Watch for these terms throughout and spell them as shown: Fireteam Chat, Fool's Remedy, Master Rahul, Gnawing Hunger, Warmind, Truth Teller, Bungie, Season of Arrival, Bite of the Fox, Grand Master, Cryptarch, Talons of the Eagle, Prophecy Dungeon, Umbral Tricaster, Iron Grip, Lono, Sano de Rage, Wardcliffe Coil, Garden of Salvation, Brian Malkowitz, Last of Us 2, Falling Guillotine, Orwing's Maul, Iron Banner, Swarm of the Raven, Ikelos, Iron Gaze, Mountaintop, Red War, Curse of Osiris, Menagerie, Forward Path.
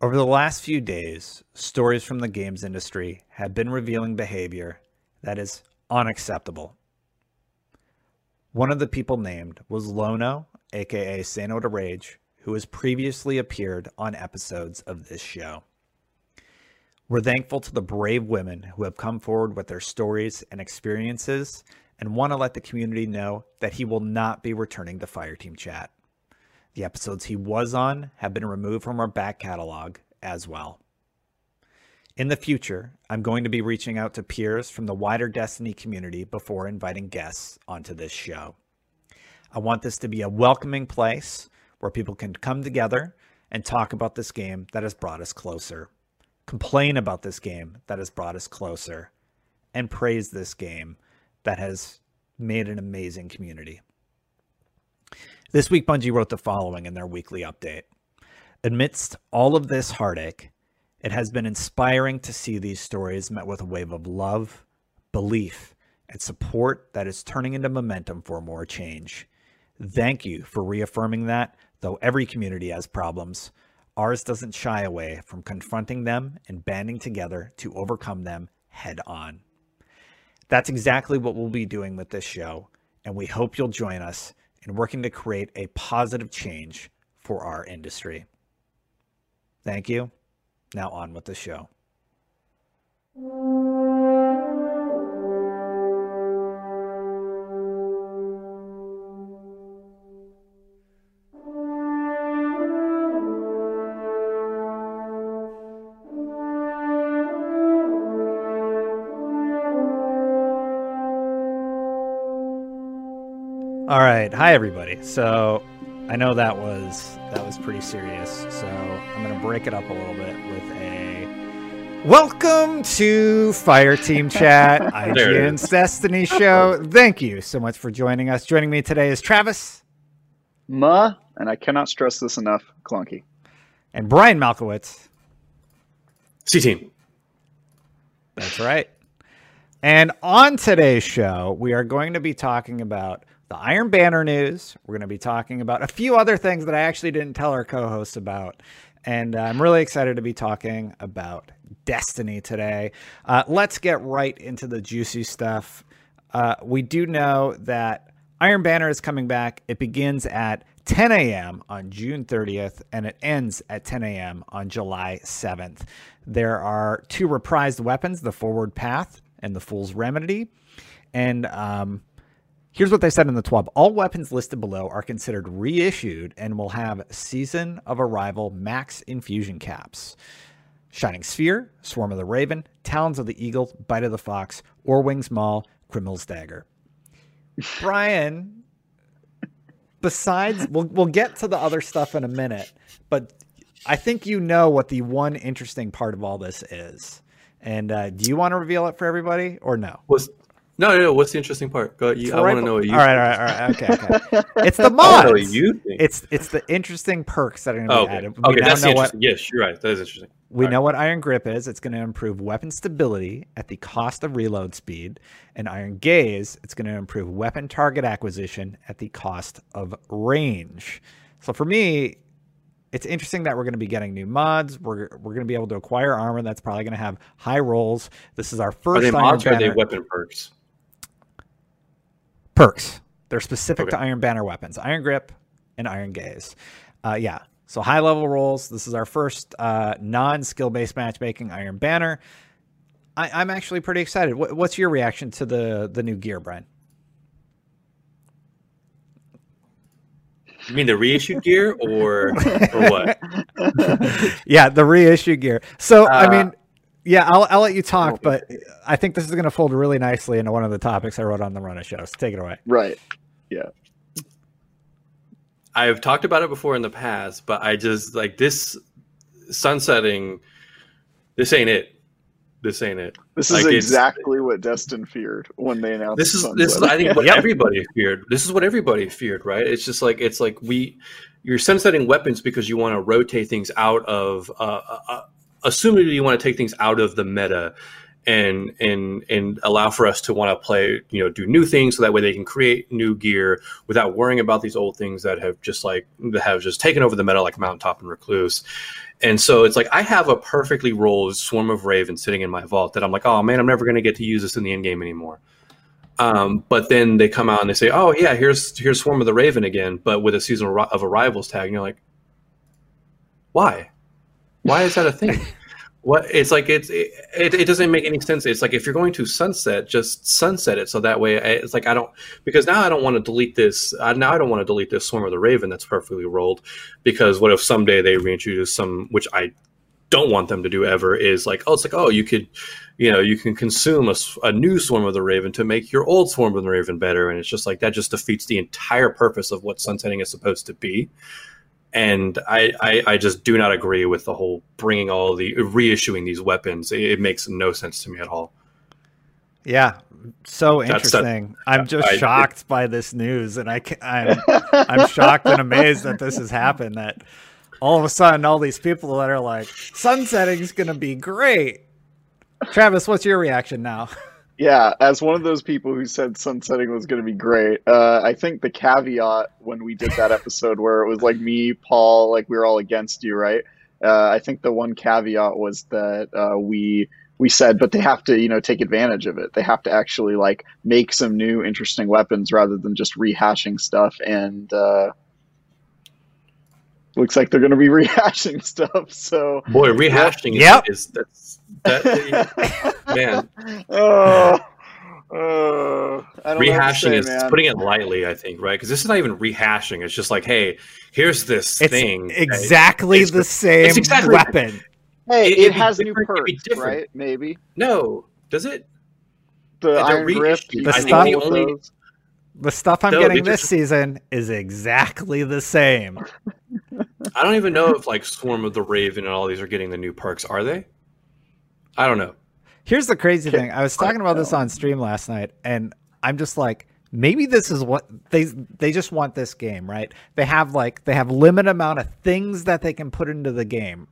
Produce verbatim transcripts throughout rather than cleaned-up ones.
Over the last few days, stories from the games industry have been revealing behavior that is unacceptable. One of the people named was Lono, aka Sano de Rage, who has previously appeared on episodes of this show. We're thankful to the brave women who have come forward with their stories and experiences and want to let the community know that he will not be returning to Fireteam Chat. The episodes he was on have been removed from our back catalog as well. In the future, I'm going to be reaching out to peers from the wider Destiny community before inviting guests onto this show. I want this to be a welcoming place where people can come together and talk about this game that has brought us closer, complain about this game that has brought us closer, and praise this game that has made an amazing community. This week, Bungie wrote the following in their weekly update. Amidst all of this heartache, it has been inspiring to see these stories met with a wave of love, belief, and support that is turning into momentum for more change. Thank you for reaffirming that, though every community has problems, ours doesn't shy away from confronting them and banding together to overcome them head on. That's exactly what we'll be doing with this show, and we hope you'll join us and working to create a positive change for our industry. Thank you. Now on with the show. All right, hi everybody. So I know that was that was pretty serious. So I'm gonna break it up a little bit with a welcome to Fireteam Chat, I G N's Destiny show. Thank you so much for joining us. Joining me today is Travis, Ma, and I cannot stress this enough, Clunky, and Brian Malkowitz, C Team. That's right. And on today's show, we are going to be talking about the Iron Banner news. We're going to be talking about a few other things that I actually didn't tell our co-hosts about. And I'm really excited to be talking about Destiny today. Uh, let's get right into the juicy stuff. Uh, we do know that Iron Banner is coming back. It begins at ten A M on June thirtieth, and it ends at ten A M on July seventh. There are two reprised weapons, the Forward Path and the Fool's Remedy. And um, here's what they said in the twelve. All weapons listed below are considered reissued and will have Season of Arrival max infusion caps. Shining Sphere, Swarm of the Raven, Talons of the Eagle, Bite of the Fox, Orwing's Maul, Criminal's Dagger. Brian, besides, we'll, we'll get to the other stuff in a minute, but I think you know what the one interesting part of all this is. And uh, do you want to reveal it for everybody or no? Was No, no, no. What's the interesting part? Go, you, I right want to know what you all think. All right, all right, all right. Okay, okay. It's the mods. What you think? It's, it's the interesting perks that are going to be oh, okay. added. We okay, that's know what, yes, you're right. That is interesting. We all know right. what Iron Grip is. It's going to improve weapon stability at the cost of reload speed. And Iron Gaze, it's going to improve weapon target acquisition at the cost of range. So for me, it's interesting that we're going to be getting new mods. We're, we're going to be able to acquire armor that's probably going to have high rolls. This is our first Are they Iron mods Banner. Or are they weapon perks? Perks. They're specific okay. to Iron Banner weapons, Iron Grip and Iron Gaze. Uh, yeah, so high level rolls. This is our first uh, non-skill-based matchmaking Iron Banner. I, I'm actually pretty excited. What, what's your reaction to the, the new gear, Brian? You mean the reissue gear or, or what? Yeah, the reissue gear. So, uh, I mean... Yeah, I'll, I'll let you talk, but I think this is going to fold really nicely into one of the topics I wrote on the Rona show, so take it away. Right, yeah. I've talked about it before in the past, but I just, like, this sunsetting, this ain't it. This ain't it. This like, is exactly what Destin feared when they announced this. Is this is I think what everybody feared. This is what everybody feared, right? It's just like it's like we, you're sunsetting weapons because you want to rotate things out of uh, uh, assuming you want to take things out of the meta and and and allow for us to want to play, you know, do new things, so that way they can create new gear without worrying about these old things that have just like that have just taken over the meta, like Mountaintop and Recluse. And so it's like I have a perfectly rolled Swarm of Raven sitting in my vault that I'm like, oh man, I'm never going to get to use this in the end game anymore. Um, but then they come out and they say, oh yeah, here's here's Swarm of the Raven again, but with a Season of Arrivals tag, and you're like, why? Why is that a thing? What it's like it's it, it, it doesn't make any sense. It's like if you're going to sunset, just sunset it, so that way I, it's like I don't because now I don't want to delete this. I, now I don't want to delete this Swarm of the Raven that's perfectly rolled, because what if someday they reintroduce some, which I don't want them to do ever, is like, oh, it's like, oh, you could, you know, you can consume a, a new Swarm of the Raven to make your old Swarm of the Raven better, and it's just like that just defeats the entire purpose of what sunsetting is supposed to be. And I, I, I just do not agree with the whole bringing all the reissuing these weapons. It, it makes no sense to me at all. Yeah, so interesting. That, I'm just I, shocked I, by this news, and I can, I'm I'm shocked and amazed that this has happened. That all of a sudden, all these people that are like, sunsetting is going to be great. Travis, what's your reaction now? Yeah, as one of those people who said sunsetting was going to be great, uh, I think the caveat when we did that episode where it was like me, Paul, like we were all against you, right? Uh, I think the one caveat was that uh, we we said, but they have to, you know, take advantage of it. They have to actually like make some new interesting weapons rather than just rehashing stuff. And uh, looks like they're going to be rehashing stuff. So boy, rehashing yeah. is, yep. is that's. That, man, oh, oh, I don't rehashing know say, is putting it lightly, I think, right? Because this is not even rehashing. It's just like, hey, here's this it's thing. Exactly right? the it's, same it's exactly weapon. Hey, it, it has new perks, right? Maybe. No, does it? The it's iron grip. The stuff, the, only... the stuff I'm no, getting this just... season is exactly the same. I don't even know if like Swarm of the Raven and all these are getting the new perks. Are they? I don't know. Here's the crazy thing. I was talking about this on stream last night, and I'm just like, maybe this is what they they just want this game, right? They have like they have limited amount of things that they can put into the game,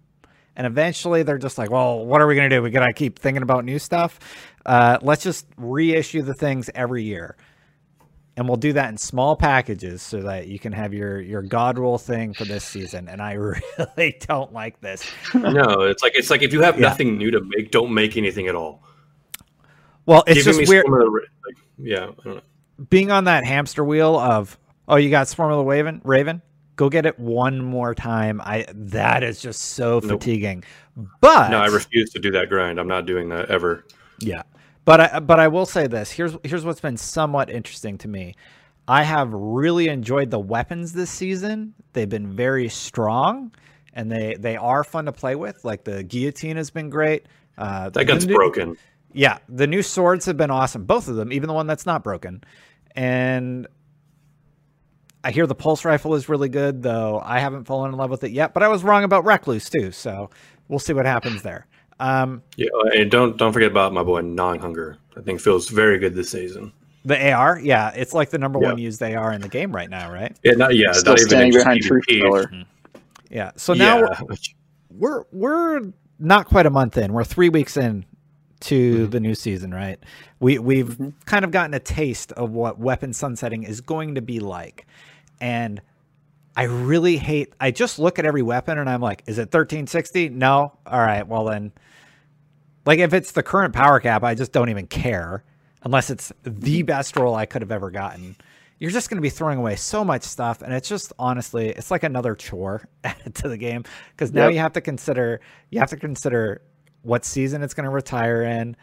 and eventually they're just like, well, what are we gonna do? We gotta keep thinking about new stuff. Uh, let's just reissue the things every year, and we'll do that in small packages so that you can have your your God roll thing for this season. And I really don't like this. No, it's like it's like if you have yeah. nothing new to make, don't make anything at all. Well, it's Giving just weird. The, like, yeah, I don't know. Being on that hamster wheel of, oh, you got Swarm of the Raven, Raven, go get it one more time. I that is just so nope. fatiguing. But no, I refuse to do that grind. I'm not doing that ever. Yeah. But I, but I will say this. Here's here's what's been somewhat interesting to me. I have really enjoyed the weapons this season. They've been very strong, and they, they are fun to play with. Like the guillotine has been great. Uh, that gun's new, broken. Yeah, the new swords have been awesome. Both of them, even the one that's not broken. And I hear the pulse rifle is really good, though I haven't fallen in love with it yet. But I was wrong about Recluse too, so we'll see what happens there. Um, yeah, and don't don't forget about my boy Gnawing Hunger. I think feels very good this season. The A R, yeah, it's like the number yeah. one used A R in the game right now, right? Yeah, not yeah, still not standing even behind Truth Teller. Mm-hmm. Yeah, so now yeah. We're, we're we're not quite a month in. We're three weeks in to mm-hmm. the new season, right? We we've mm-hmm. kind of gotten a taste of what weapon sunsetting is going to be like, and I really hate, I just look at every weapon and I'm like, is it thirteen sixty? No. All right. Well then, like if it's the current power cap, I just don't even care unless it's the best roll I could have ever gotten. You're just going to be throwing away so much stuff. And it's just, honestly, it's like another chore added to the game. Cause now yep. you have to consider, you have to consider what season it's going to retire in.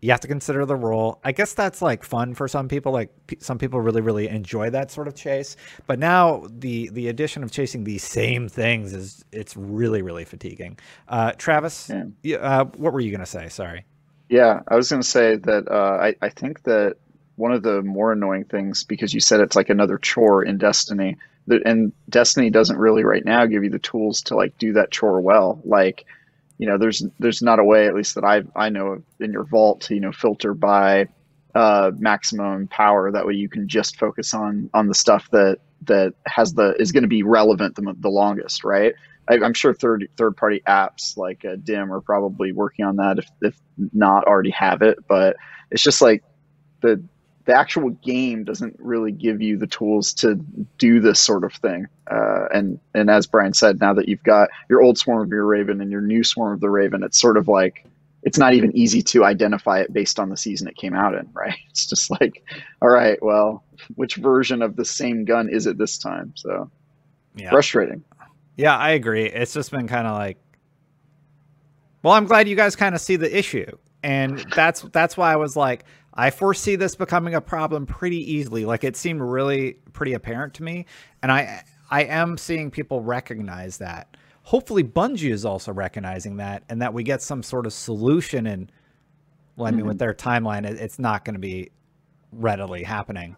You have to consider the role. I guess that's like fun for some people. Like p- some people really, really enjoy that sort of chase. But now the the addition of chasing these same things is it's really, really fatiguing. Uh, Travis, yeah. uh, what were you going to say? Sorry. Yeah, I was going to say that uh, I, I think that one of the more annoying things, because you said it's like another chore in Destiny, that, and Destiny doesn't really right now give you the tools to like do that chore well. Like, you know, there's there's not a way, at least that I I know of, in your vault to, you know, filter by uh, maximum power. That way you can just focus on on the stuff that that has the is going to be relevant the, the longest, right? I, I'm sure third third party apps like uh, Dim are probably working on that, if, if not already have it. But it's just like the the actual game doesn't really give you the tools to do this sort of thing. Uh, and and as Brian said, now that you've got your old Swarm of the Raven and your new Swarm of the Raven, it's sort of like, it's not even easy to identify it based on the season it came out in, right? It's just like, all right, well, which version of the same gun is it this time? So yeah. Frustrating. Yeah, I agree. It's just been kind of like, well, I'm glad you guys kind of see the issue. And that's that's why I was like, I foresee this becoming a problem pretty easily. Like, it seemed really pretty apparent to me. And I, I am seeing people recognize that. Hopefully Bungie is also recognizing that, and that we get some sort of solution. And, well, I mean, mm-hmm. with their timeline, it, it's not going to be readily happening.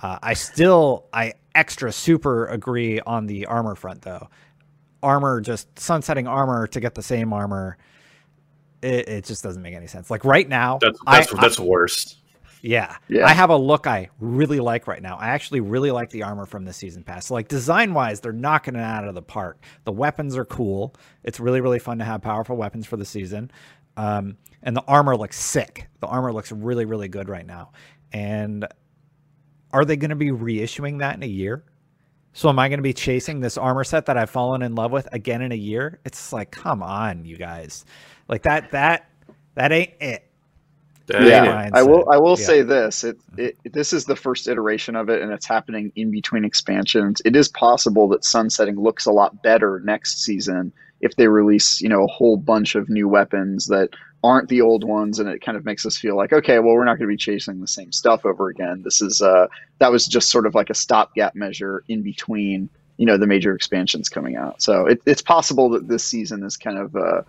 Uh, I still, I extra super agree on the armor front, though. Armor, just sunsetting armor to get the same armor. It, it just doesn't make any sense. Like right now, that's that's, I, that's I, worse. Yeah. yeah, I have a look I really like right now. I actually really like the armor from the season pass. So like design wise, they're knocking it out of the park. The weapons are cool. It's really really fun to have powerful weapons for the season, um, and the armor looks sick. The armor looks really really good right now. And are they going to be reissuing that in a year? So am I going to be chasing this armor set that I've fallen in love with again in a year? It's like, come on, you guys. Like that, that, that ain't it. That yeah, ain't it. I will. I will yeah. say this: it, it, this is the first iteration of it, and it's happening in between expansions. It is possible that sunsetting looks a lot better next season if they release, you know, a whole bunch of new weapons that aren't the old ones, and it kind of makes us feel like, okay, well, we're not going to be chasing the same stuff over again. This is uh, that was just sort of like a stopgap measure in between, you know, the major expansions coming out. So it, it's possible that this season is kind of. Uh,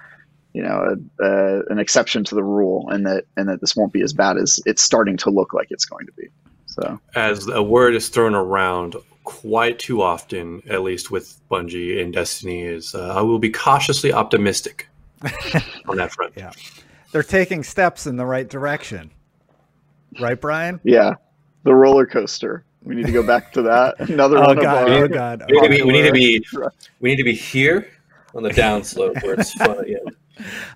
you know, a, a, an exception to the rule, and that and that this won't be as bad as it's starting to look like it's going to be. So, as a word is thrown around quite too often, at least with Bungie and Destiny, is uh, I will be cautiously optimistic on that front. Yeah, they're taking steps in the right direction, right, Brian? Yeah, the roller coaster. We need to go back to that. Another oh, one God, of our, oh God! We need to be. We need to be. We need to be here on the downslope where it's fun again.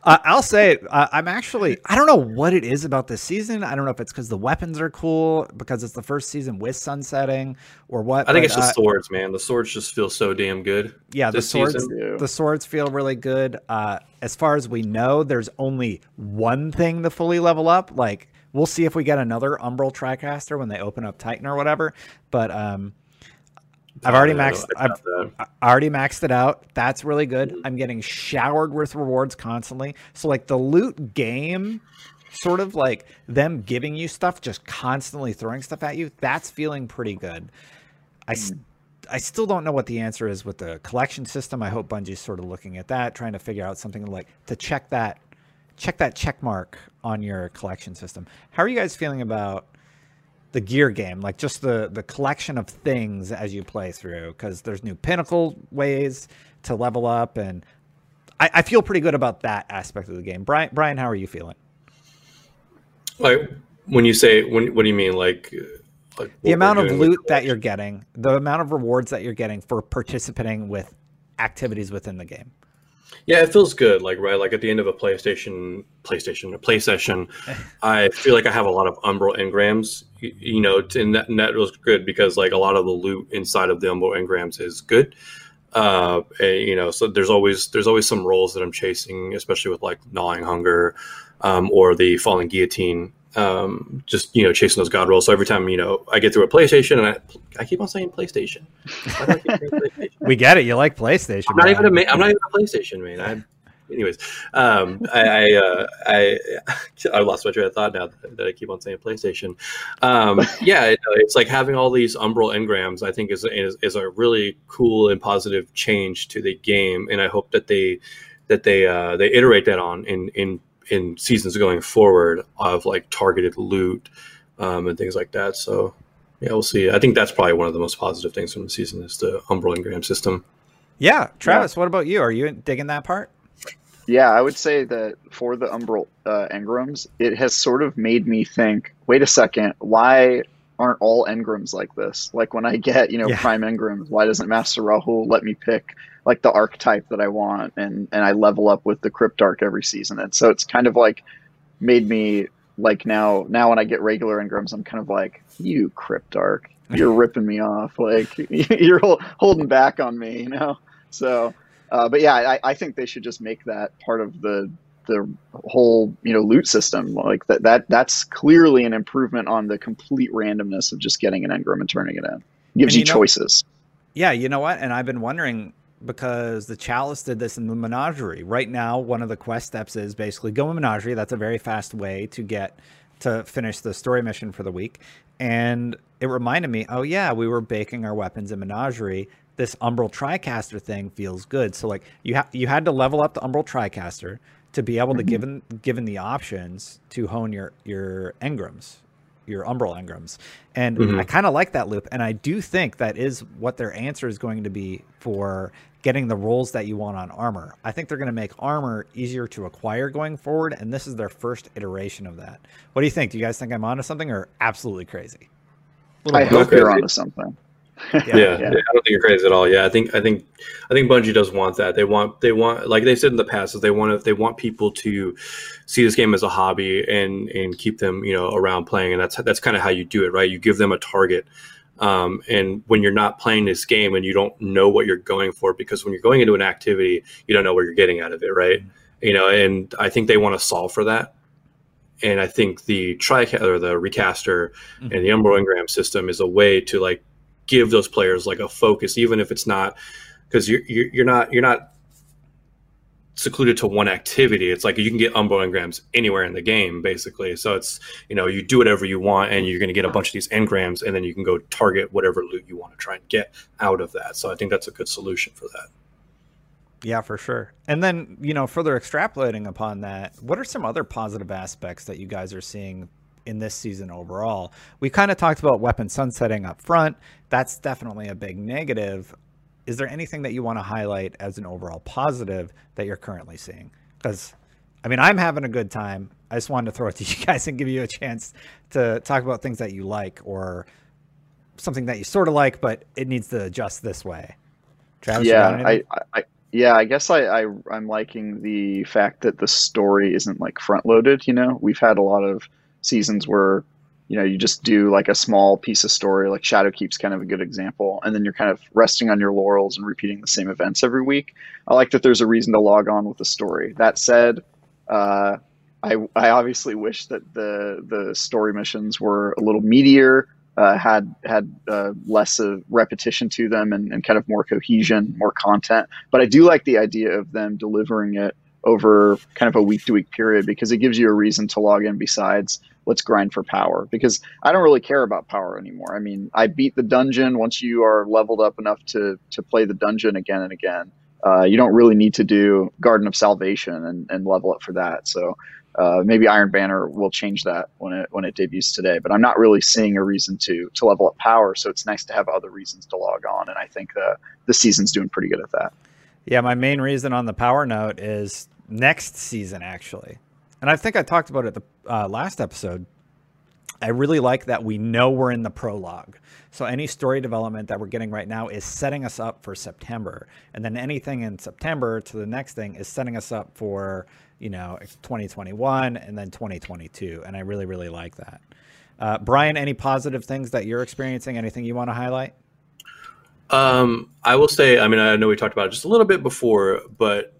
Uh, I'll say uh, I'm actually, I don't know what it is about this season. I don't know if it's because the weapons are cool, because it's the first season with sunsetting, or what. I think but, it's the uh, swords, man. The swords just feel so damn good. Yeah, the swords, season. the swords feel really good. Uh, as far as we know, there's only one thing to fully level up. Like, we'll see if we get another Umbral Tricaster when they open up Titan or whatever. But um, I've already maxed. I've already maxed it out. That's really good. I'm getting showered with rewards constantly. So like the loot game, sort of like them giving you stuff, just constantly throwing stuff at you. That's feeling pretty good. I, I still don't know what the answer is with the collection system. I hope Bungie's sort of looking at that, trying to figure out something like to check that, check that check mark on your collection system. How are you guys feeling about the gear game, like just the the collection of things as you play through, because there's new pinnacle ways to level up, and I, I feel pretty good about that aspect of the game. Brian, Brian, how are you feeling? Like when you say, when, what do you mean? Like, like the amount of loot that you're getting, the amount of rewards that you're getting for participating with activities within the game. Yeah, it feels good. Like, right, like at the end of a PlayStation, PlayStation, a play session, I feel like I have a lot of Umbral Engrams, you, you know, and that, and that was good because like a lot of the loot inside of the Umbral Engrams is good. Uh, and, you know, so there's always there's always some roles that I'm chasing, especially with like Gnawing Hunger, um, or the Falling Guillotine. Um, just, you know, chasing those god rolls. So every time, you know, I get through a PlayStation, and I I keep on saying PlayStation. Why do I keep saying PlayStation? We get it. You like PlayStation. I'm not man. even a I'm not even a PlayStation man. I, anyways, um, I I, uh, I I lost my train of thought now that, that I keep on saying PlayStation. Um, yeah, it, it's like having all these Umbral Engrams. I think is, is is a really cool and positive change to the game, and I hope that they that they uh, they iterate that on in in. in seasons going forward of like targeted loot um, and things like that. So yeah, we'll see. I think that's probably one of the most positive things from the season is the Umbral Engram system. Yeah. Travis, yeah. What about you? Are you digging that part? Yeah, I would say that for the Umbral uh, Engrams, it has sort of made me think, wait a second, why aren't all Engrams like this? Like when I get, you know, yeah. Prime Engrams, why doesn't Master Rahul let me pick like the archetype that I want, and and I level up with the Cryptarch every season. And so it's kind of like made me like now now when I get regular Engrams, I'm kind of like, you Cryptarch, you're ripping me off, like you're holding back on me, you know. So uh but yeah, I, I think they should just make that part of the the whole, you know, loot system. Like that that that's clearly an improvement on the complete randomness of just getting an Engram and turning it in. It gives you, you know, choices. Yeah, you know what? And I've been wondering, because the Chalice did this in the Menagerie. Right now, one of the quest steps is basically go in Menagerie. That's a very fast way to get to finish the story mission for the week. And it reminded me, oh yeah, we were baking our weapons in Menagerie. This Umbral Tricaster thing feels good. So like you ha you had to level up the Umbral Tricaster to be able to, mm-hmm. given given the options, to hone your your engrams, your Umbral Engrams. And mm-hmm. I kind of like that loop. And I do think that is what their answer is going to be for getting the rolls that you want on armor. I think they're going to make armor easier to acquire going forward. And this is their first iteration of that. What do you think? Do you guys think I'm onto something or absolutely crazy? I hope you're onto something. Yeah. Yeah, yeah, I don't think you're crazy at all. Yeah, I think I think I think Bungie does want that. They want they want like they said in the past, is they want to, they want people to see this game as a hobby and and keep them, you know, around playing. And that's that's kind of how you do it, right? You give them a target. Um, and when you're not playing this game and you don't know what you're going for, because when you're going into an activity, you don't know what you're getting out of it, right? Mm-hmm. You know, and I think they want to solve for that. And I think the Tricaster or the Recaster, mm-hmm. and the Umbral Engram system is a way to like give those players like a focus, even if it's not, because you're you're not you're not secluded to one activity. It's like you can get Umbral Engrams anywhere in the game, basically. So it's, you know, you do whatever you want, and you're going to get a bunch of these engrams, and then you can go target whatever loot you want to try and get out of that. So I think that's a good solution for that. Yeah, for sure. And then, you know, further extrapolating upon that, what are some other positive aspects that you guys are seeing in this season overall? We kind of talked about weapon sunsetting up front. That's definitely a big negative. Is there anything that you want to highlight as an overall positive that you're currently seeing? Because, I mean, I'm having a good time. I just wanted to throw it to you guys and give you a chance to talk about things that you like or something that you sort of like, but it needs to adjust this way. Travis, yeah, I, I, yeah, I guess I, I, I'm liking the fact that the story isn't like front loaded. You know, we've had a lot of seasons where, you know, you just do like a small piece of story, like Shadowkeep's kind of a good example, and then you're kind of resting on your laurels and repeating the same events every week. I like that there's a reason to log on with the story. That said, uh, I, I obviously wish that the the story missions were a little meatier, uh, had had uh, less of repetition to them, and, and kind of more cohesion, more content. But I do like the idea of them delivering it over kind of a week-to-week period, because it gives you a reason to log in besides let's grind for power, because I don't really care about power anymore. I mean, I beat the dungeon. Once you are leveled up enough to to play the dungeon again and again, uh, you don't really need to do Garden of Salvation and, and level up for that. So uh, maybe Iron Banner will change that when it when it debuts today, but I'm not really seeing a reason to to level up power, so it's nice to have other reasons to log on, and I think uh, the season's doing pretty good at that. Yeah, my main reason on the power note is next season, actually. And I think I talked about it the uh, last episode. I really like that we know we're in the prologue. So any story development that we're getting right now is setting us up for September. And then anything in September to the next thing is setting us up for, you know, twenty twenty-one and then twenty twenty-two. And I really, really like that. Uh, Brian, any positive things that you're experiencing? Anything you want to highlight? Um, I will say, I mean, I know we talked about it just a little bit before, but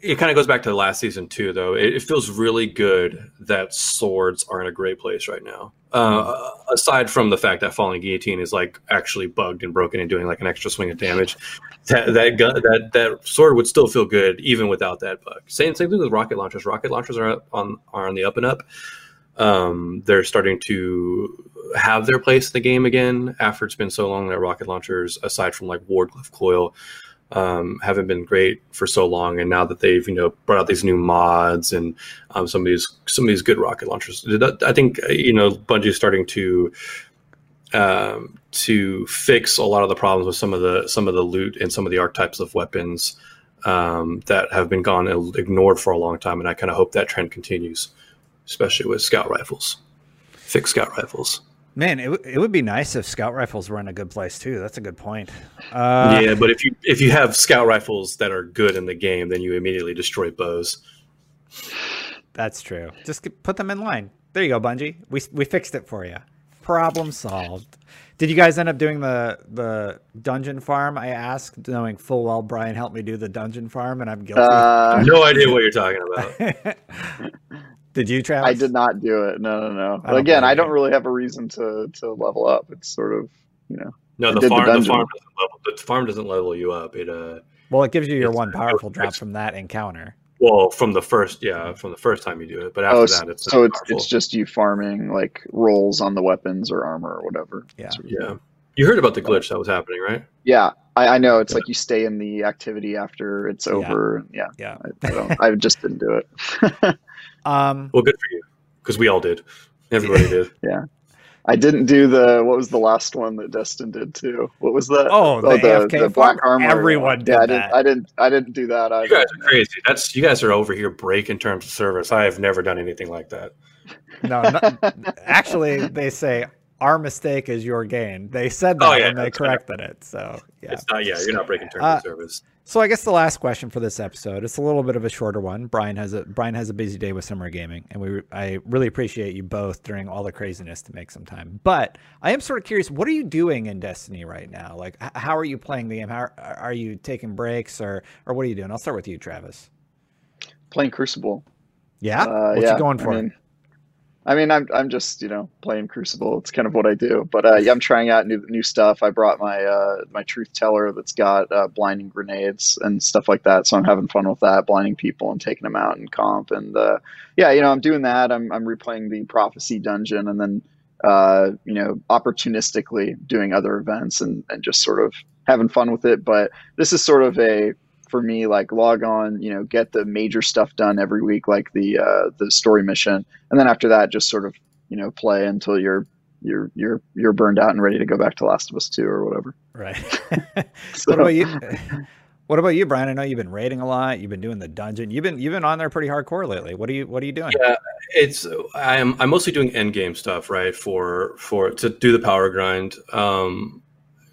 it kind of goes back to the last season too, though. It, it feels really good that swords are in a great place right now. Uh, aside from the fact that Falling Guillotine is like actually bugged and broken and doing like an extra swing of damage, that that gun, that that sword would still feel good even without that bug. Same same thing with rocket launchers. Rocket launchers are up on are on the up and up. Um, they're starting to have their place in the game again after it's been so long that rocket launchers, aside from like Wardcliffe Coil, um haven't been great for so long, and now that they've, you know, brought out these new mods and um some of these some of these good rocket launchers, I think, you know, Bungie's starting to um to fix a lot of the problems with some of the some of the loot and some of the archetypes of weapons um that have been gone and ignored for a long time, and I kind of hope that trend continues, especially with scout rifles. Fix scout rifles. Man, it, it would be nice if scout rifles were in a good place too. That's a good point. Uh, yeah, but if you if you have scout rifles that are good in the game, then you immediately destroy bows. That's true. Just put them in line. There you go, Bungie. We we fixed it for you. Problem solved. Did you guys end up doing the the dungeon farm? I asked, knowing full well Brian helped me do the dungeon farm, and I'm guilty. Uh, no idea what you're talking about. Did you, Travis? I did not do it. No, no, no. But again, I don't really have a reason to to level up. It's sort of, you know. No, the farm, the, the, farm doesn't level, the farm doesn't level you up. It uh. Well, it gives you your one powerful drop from that encounter. Well, from the first, yeah, from the first time you do it, but after oh, that, it's so it's, it's just you farming like rolls on the weapons or armor or whatever. Yeah, sort of yeah. Thing. You heard about the glitch that was happening, right? Yeah, I, I know. It's yeah. like you stay in the activity after it's over. Yeah, yeah. yeah. I, I, don't, I just didn't do it. um, well, good for you, because we all did. Everybody did. Yeah, I didn't do the what was the last one that Destin did too? What was that? Oh, the, oh, the, the black armor. Everyone did yeah, that. I didn't, I didn't. I didn't do that. Either. You guys are crazy. That's you guys are over here breaking terms of service. I have never done anything like that. No, not, actually, they say our mistake is your gain. They said that oh, yeah, and they corrected right. it. So yeah, it's not, yeah, you're not breaking terms uh, of service. So I guess the last question for this episode, it's a little bit of a shorter one. Brian has a Brian has a busy day with summer gaming, and we I really appreciate you both during all the craziness to make some time. But I am sort of curious, what are you doing in Destiny right now? Like, how are you playing the game? How are you taking breaks, or or what are you doing? I'll start with you, Travis. Playing Crucible. Yeah, uh, what yeah, you going for? I mean, I mean, I'm I'm just you know playing Crucible. It's kind of what I do. But uh, yeah, I'm trying out new new stuff. I brought my uh, my Truth Teller that's got uh, blinding grenades and stuff like that. So I'm having fun with that, blinding people and taking them out in comp. And uh, yeah, you know, I'm doing that. I'm I'm replaying the Prophecy Dungeon, and then uh, you know, opportunistically doing other events and and just sort of having fun with it. But this is sort of a for me like log on, you know, get the major stuff done every week, like the uh the story mission, and then after that just sort of you know play until you're you're you're you're burned out and ready to go back to Last of Us two or whatever, right? So. What about you? What about you, Brian? I know you've been raiding a lot, you've been doing the dungeon, you've been you've been on there pretty hardcore lately. What are you what are you doing? Yeah, it's i'm i'm mostly doing end game stuff, right, for for to do the power grind. Um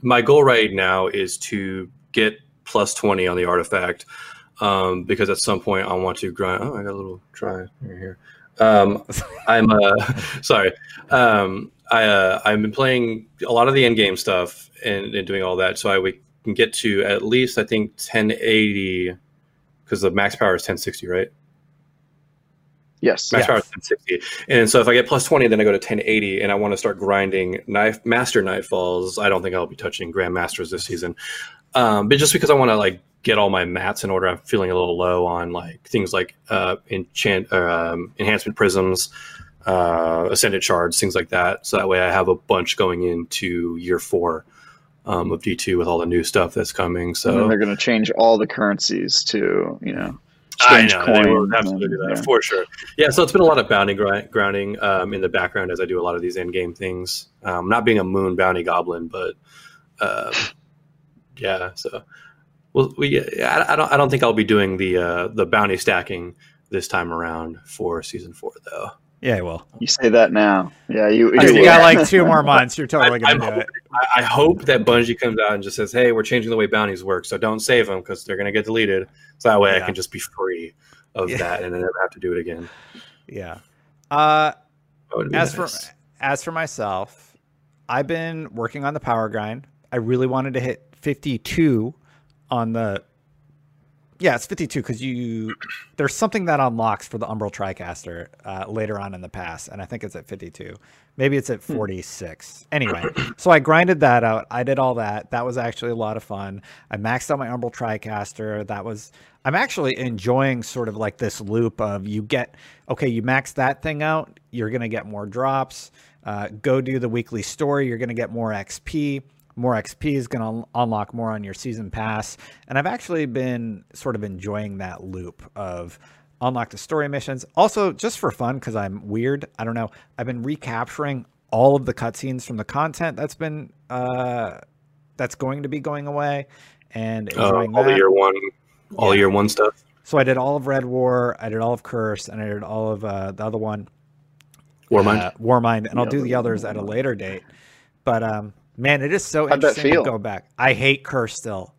my goal right now is to get plus twenty on the artifact, um, because at some point I want to grind. Oh, I got a little dry here. Um, I'm uh, sorry. Um, I uh, I've been playing a lot of the end game stuff and, and doing all that, so I we can get to at least I think ten eighty, because the max power is ten sixty, right? Yes, max yeah. power is ten sixty, and so if I get plus twenty, then I go to ten eighty, and I want to start grinding knife master nightfalls. I don't think I'll be touching grand masters this season. Um, but just because I want to like get all my mats in order, I'm feeling a little low on like things like uh, enchant, uh, um, enhancement prisms, uh, ascendant shards, things like that. So that way I have a bunch going into year four um, of D two with all the new stuff that's coming. So and they're going to change all the currencies to you know. I know, coin, they will absolutely do that, yeah. for sure. Yeah, so it's been a lot of bounty gr grounding um, in the background as I do a lot of these end game things. Um, not being a moon bounty goblin, but. Um, Yeah, so well, we I, I don't I don't think I'll be doing the uh, the bounty stacking this time around for season four though. Yeah, well, you say that now. Yeah, you you, you got like two more months. You're totally I, gonna I'm do hoping, it. I hope that Bungie comes out and just says, "Hey, we're changing the way bounties work, so don't save them because they're gonna get deleted." So that way, yeah. I can just be free of yeah. that and then never have to do it again. Yeah. Uh, as nice. for as for myself, I've been working on the power grind. I really wanted to hit fifty-two on the yeah it's fifty-two because you there's something that unlocks for the Umbral Tricaster uh later on in the pass, and I think it's at fifty-two, maybe it's at forty-six. hmm. Anyway, so I grinded that out. I did all that. That was actually a lot of fun. I maxed out my Umbral Tricaster. That was I'm actually enjoying sort of like this loop of you get okay you max that thing out, you're gonna get more drops, uh go do the weekly story, you're gonna get more X P. More X P is going to unlock more on your season pass. And I've actually been sort of enjoying that loop of unlock the story missions. Also, just for fun, because I'm weird, I don't know, I've been recapturing all of the cutscenes from the content that's been, uh, that's going to be going away. And enjoying uh, all that. The year one, all yeah. year one stuff. So I did all of Red War, I did all of Curse, and I did all of uh, the other one. Warmind, uh, Warmind, and I'll do the others at a later date. But um, man, it is so How'd interesting to go back. I hate Curse still.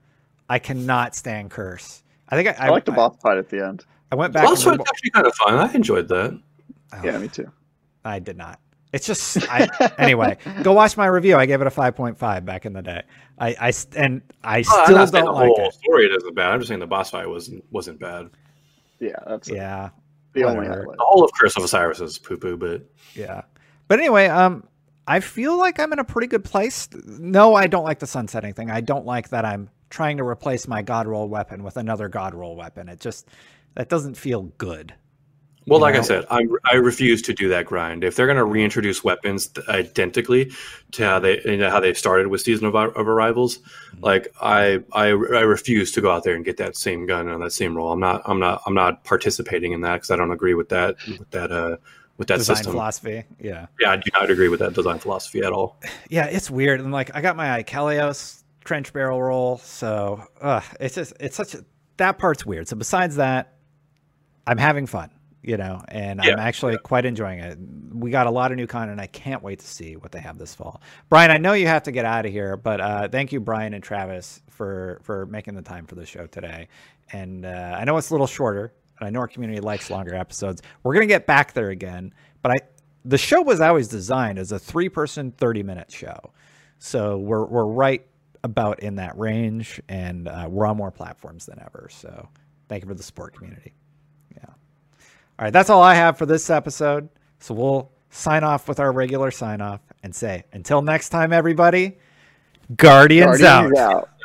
I cannot stand Curse. I think I, I like I, the boss fight at the end. I went back. The boss fight's actually kind of fun. I enjoyed that. Oh, yeah, me too. I did not. It's just I, anyway. Go watch my review. I gave it a five point five back in the day. I, I and I oh, still I'm not don't the like whole it. Story isn't bad. I'm just saying the boss fight wasn't wasn't bad. Yeah, that's yeah. The only all of Curse of Osiris is poo poo, but yeah. But anyway, um, I feel like I'm in a pretty good place. No, I don't like the sunsetting thing. I don't like that I'm trying to replace my God roll weapon with another God roll weapon. It just that doesn't feel good. Well, like I said, I, I refuse to do that grind. If they're going to reintroduce weapons identically to how they you know, how they started with Season of, of Arrivals, mm-hmm. like I, I I refuse to go out there and get that same gun on that same roll. I'm not I'm not I'm not participating in that because I don't agree with that with that uh with that design system philosophy. Yeah, yeah, I do not agree with that design philosophy at all. Yeah, it's weird. And like I got my Ikelios trench barrel roll, so uh, it's just it's such a, that part's weird. So besides that, I'm having fun. You know, and yeah, I'm actually yeah. quite enjoying it. We got a lot of new content, and I can't wait to see what they have this fall. Brian, I know you have to get out of here, but uh, thank you, Brian and Travis, for, for making the time for the show today. And uh, I know it's a little shorter, and I know our community likes longer episodes. We're going to get back there again, but I the show was always designed as a three-person, thirty-minute show. So we're, we're right about in that range, and uh, we're on more platforms than ever. So thank you for the support, community. All right, that's all I have for this episode. So we'll sign off with our regular sign off and say, until next time, everybody, Guardians, Guardians out. out.